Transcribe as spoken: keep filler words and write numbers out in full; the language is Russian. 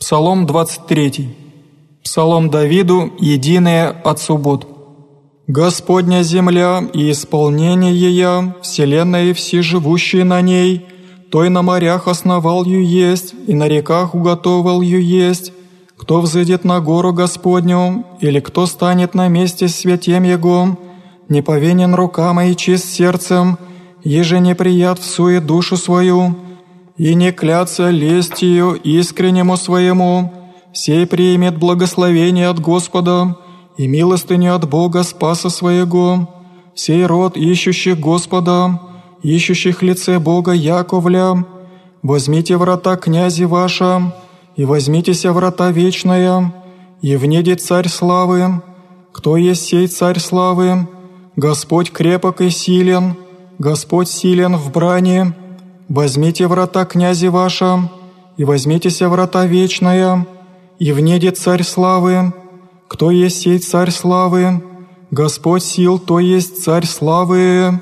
Псалом двадцать три. Псалом Давиду, единое от суббот. «Господня земля и исполнение ея, вселенная и все живущие на ней, той на морях основал ее есть, и на реках уготовал ее есть, кто взойдет на гору Господню, или кто станет на месте святем Его, не повинен рукам и чист сердцем, еже не прият в суе душу свою, и не клятся лестью искреннему своему, сей примет благословение от Господа и милостыню от Бога Спаса своего, сей род ищущих Господа, ищущих лице Бога Яковля. Возьмите врата князи ваша, и возьмитеся врата вечная, и внеди царь славы. Кто есть сей царь славы? Господь крепок и силен, Господь силен в брани. Возьмите врата князи ваша, и возьмитеся врата вечная, и внеди царь славы. Кто есть сей царь славы? Господь сил, то есть царь славы».